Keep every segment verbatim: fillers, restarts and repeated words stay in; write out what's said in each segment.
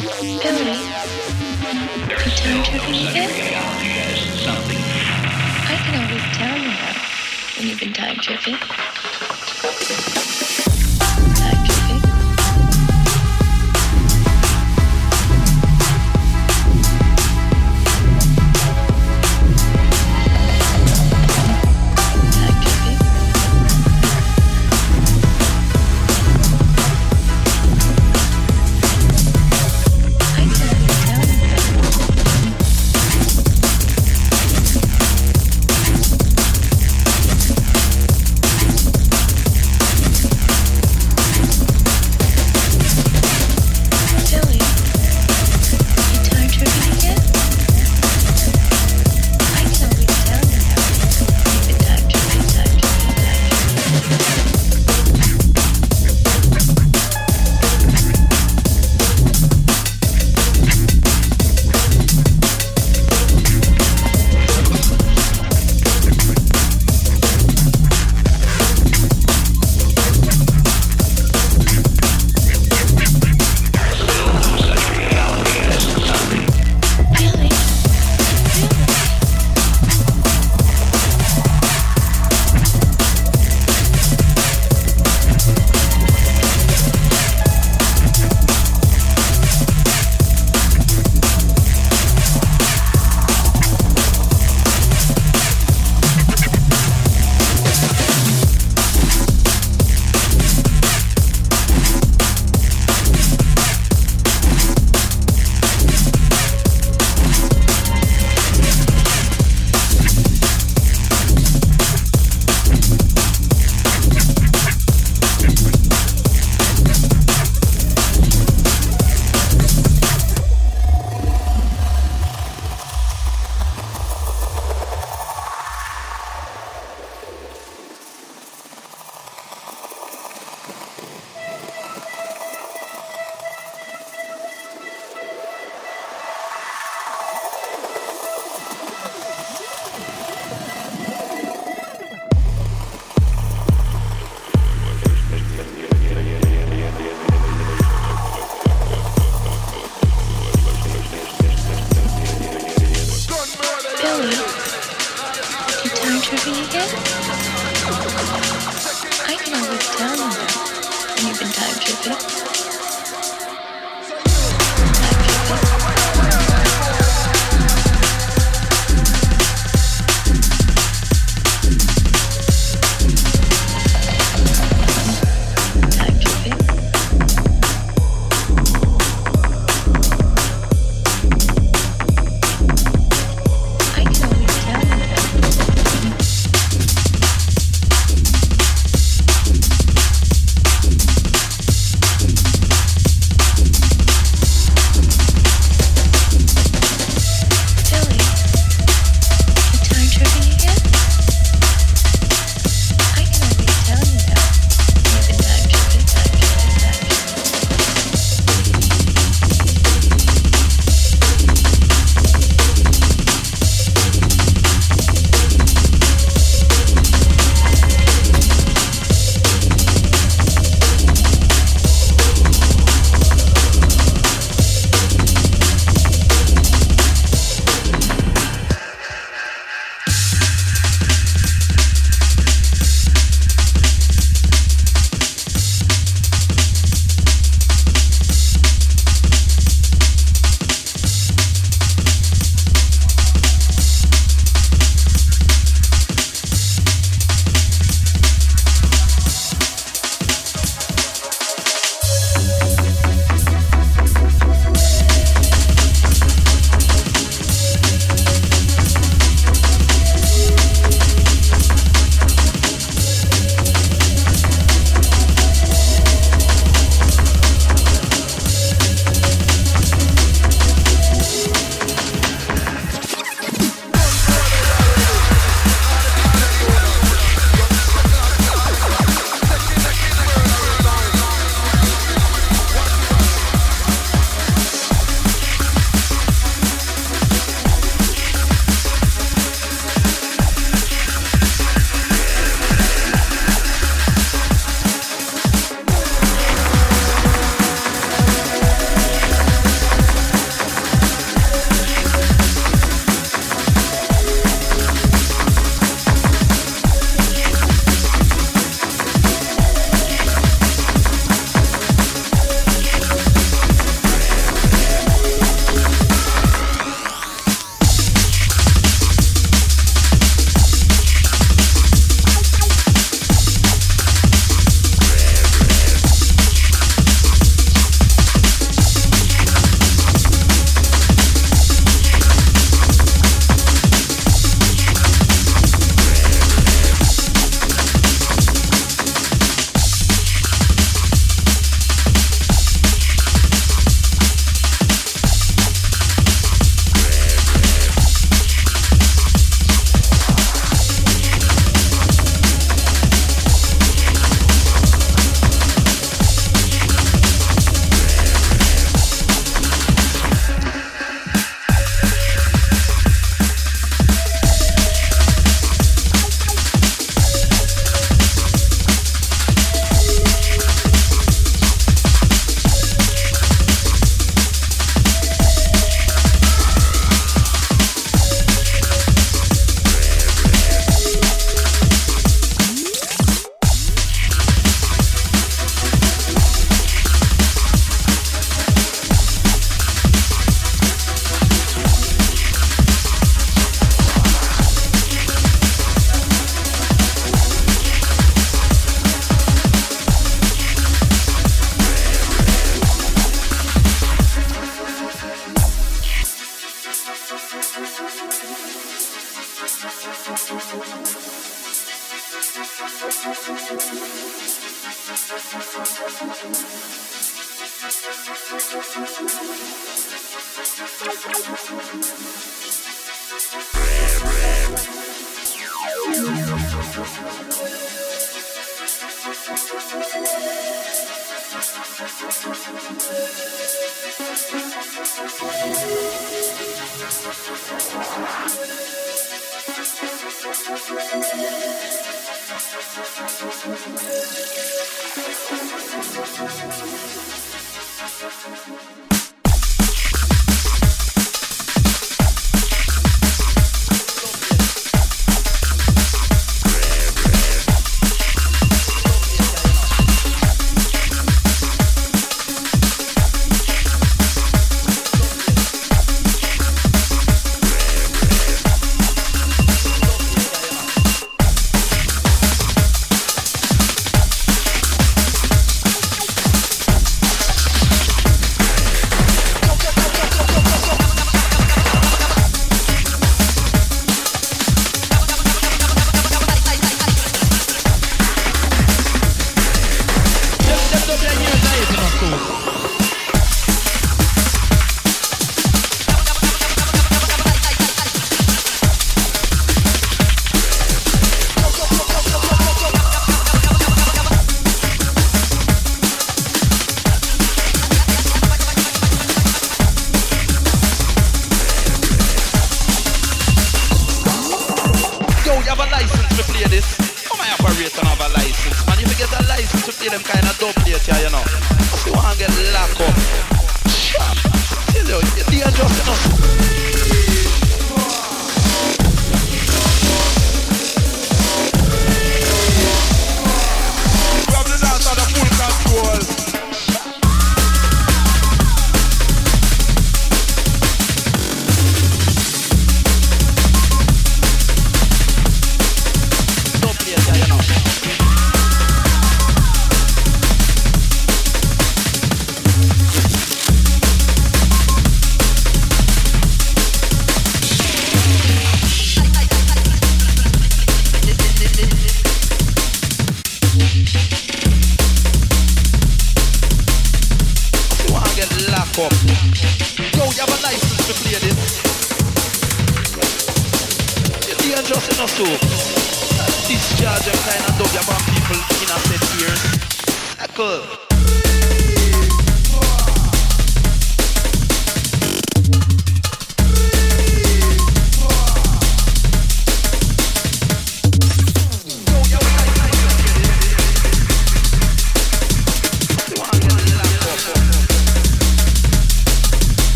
Billy, pretend you're being angry. I can always tell you that when you've been time tripping. Time tripping.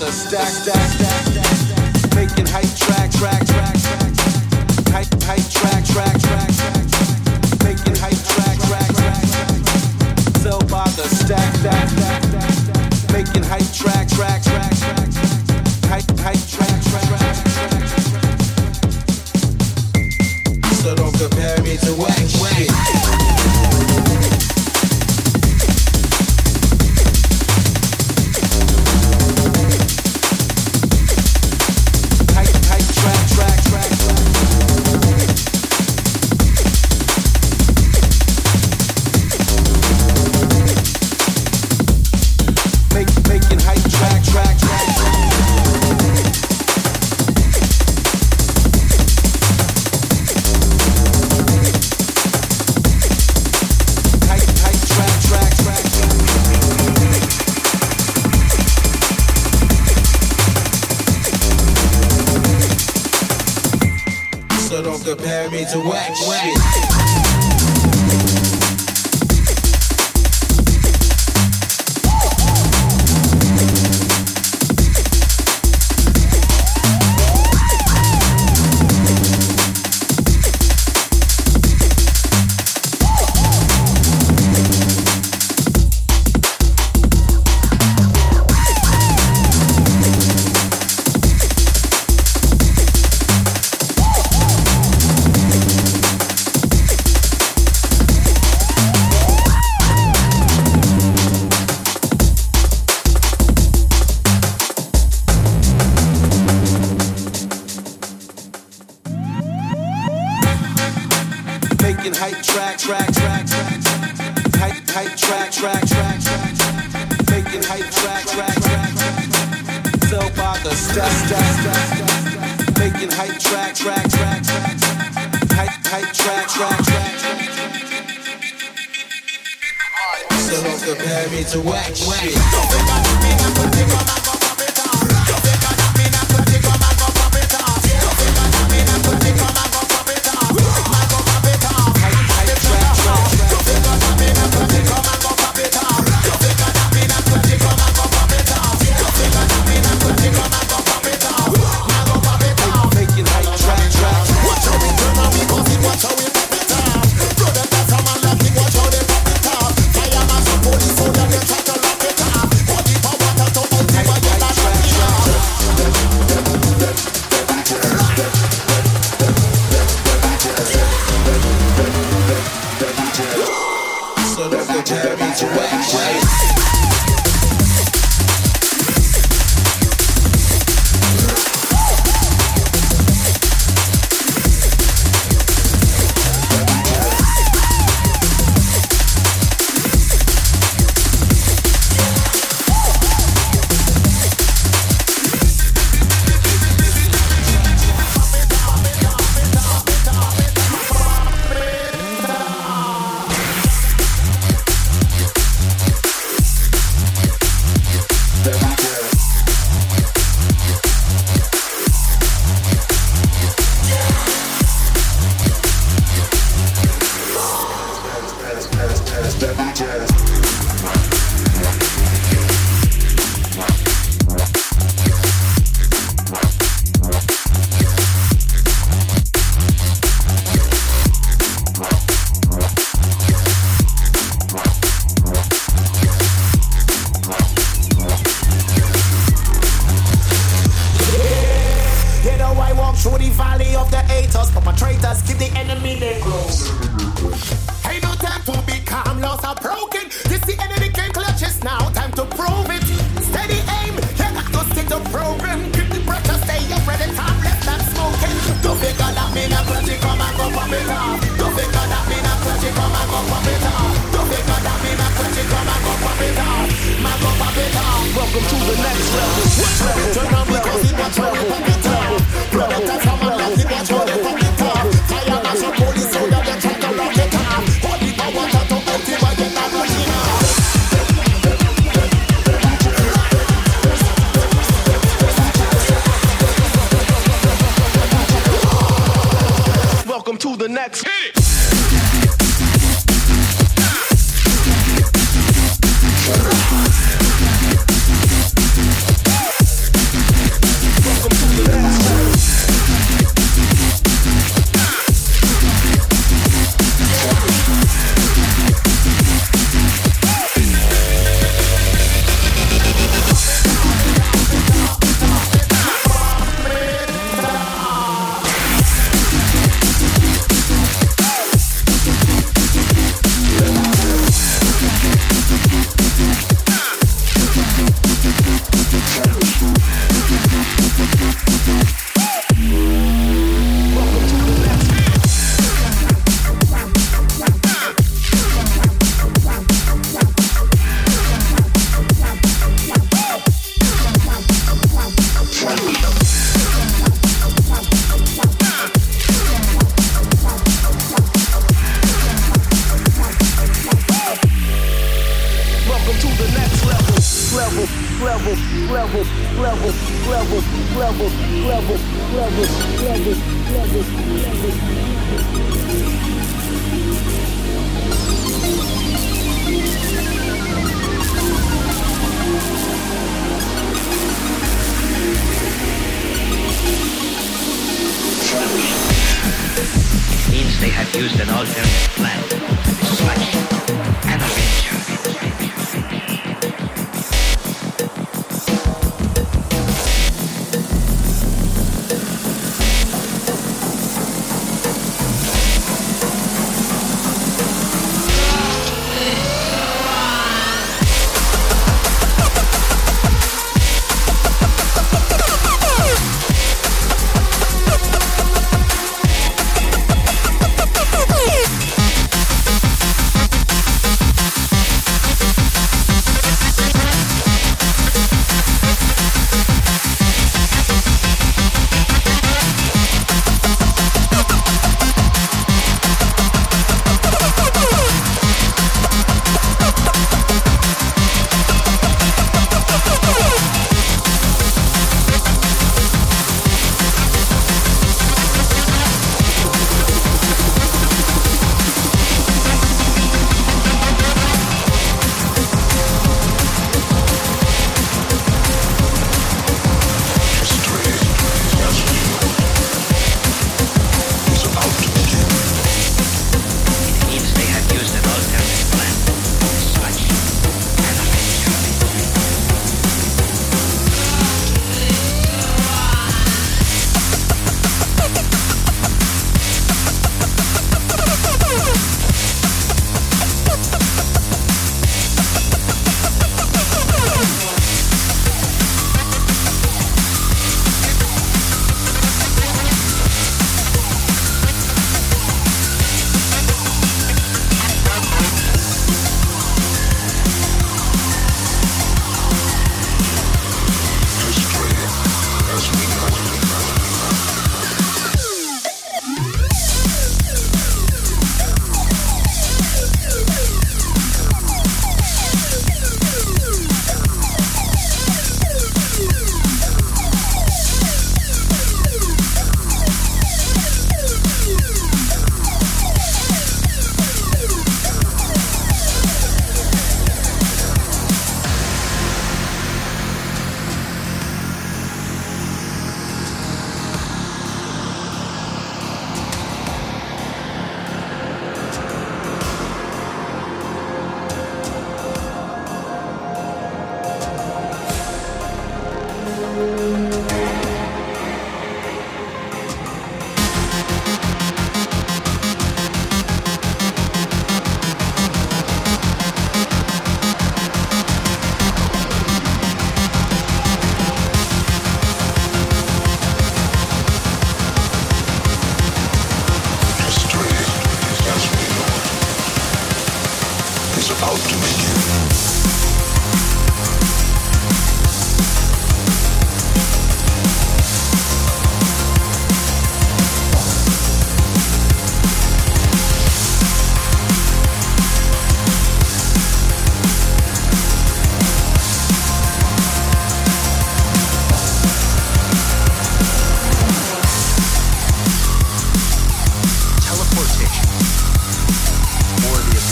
the stack, stack, stack, stack, stack. Making hype track, track, track, track. Hype, hype track, track, track, track. Making hype track, track, track, track. Sell by the stack, stack, stack, stack, stack. Making hype track, track, track, track. Hype, hype track, track, track, track. So don't compare me to whack shit. Compare me to whack shit. Hype track, track, track, track, track. Hype, hype track, track, track, track. Making hype track, track, track, track. Sell by the stack, stack, stack. Making hype track, track, track, track, track. Hype, hype track, track, track. So don't compare me to whack shit. level, level, level, level, level, level, level, level, level, level. It means they have used an alternate plan, such an adventure.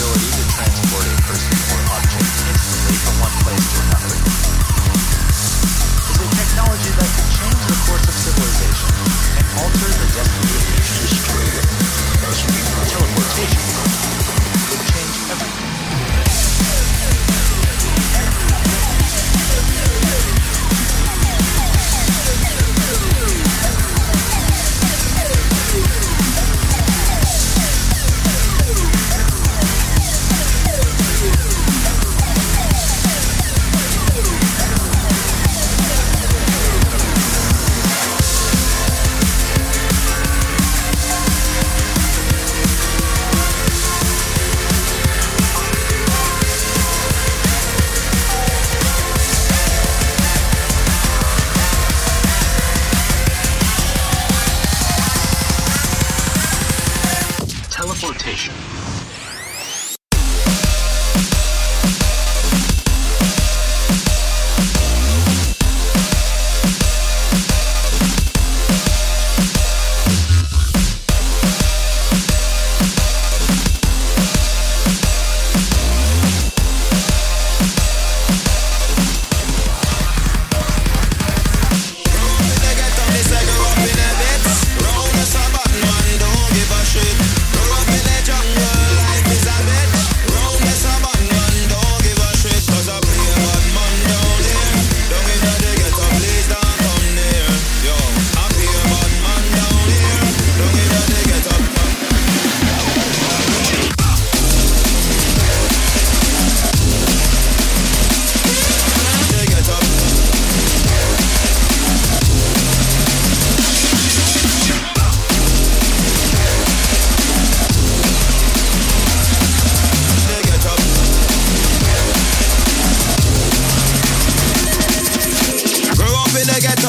Transporting person or object.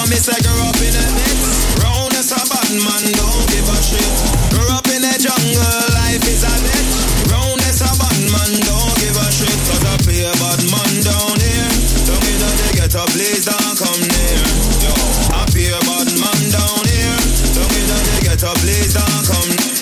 me say grow up in the mix. Round as a bad man, don't give a shit. Grow up in the jungle, life is a bitch. Round as a bad man, don't give a shit. Cause I play a bad man down here. Don't get up to get up, please don't come near. Yo, I play a bad man down here. Don't get up to get up, please don't come near.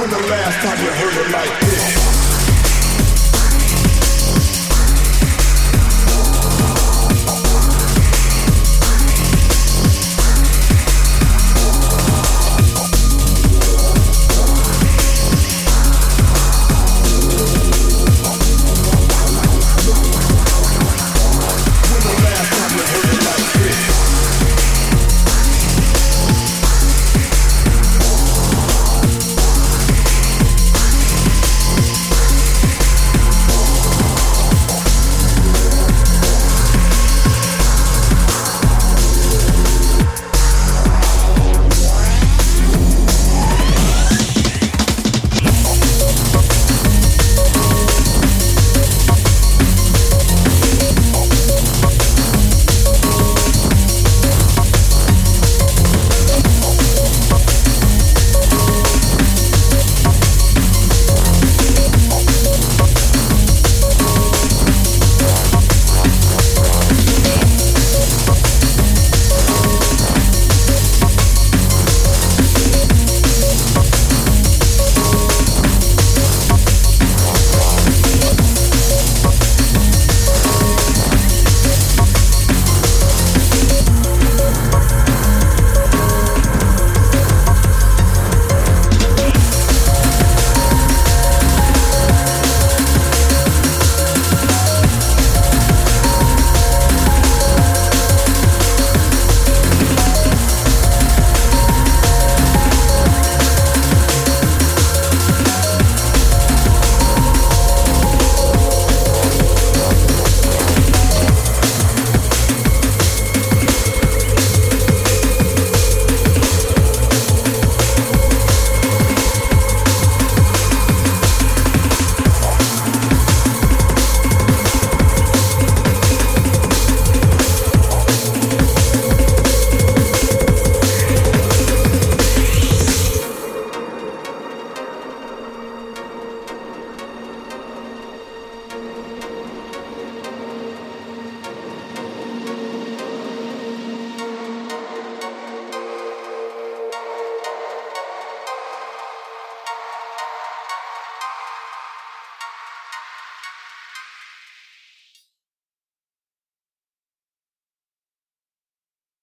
When the last time you heard it like this?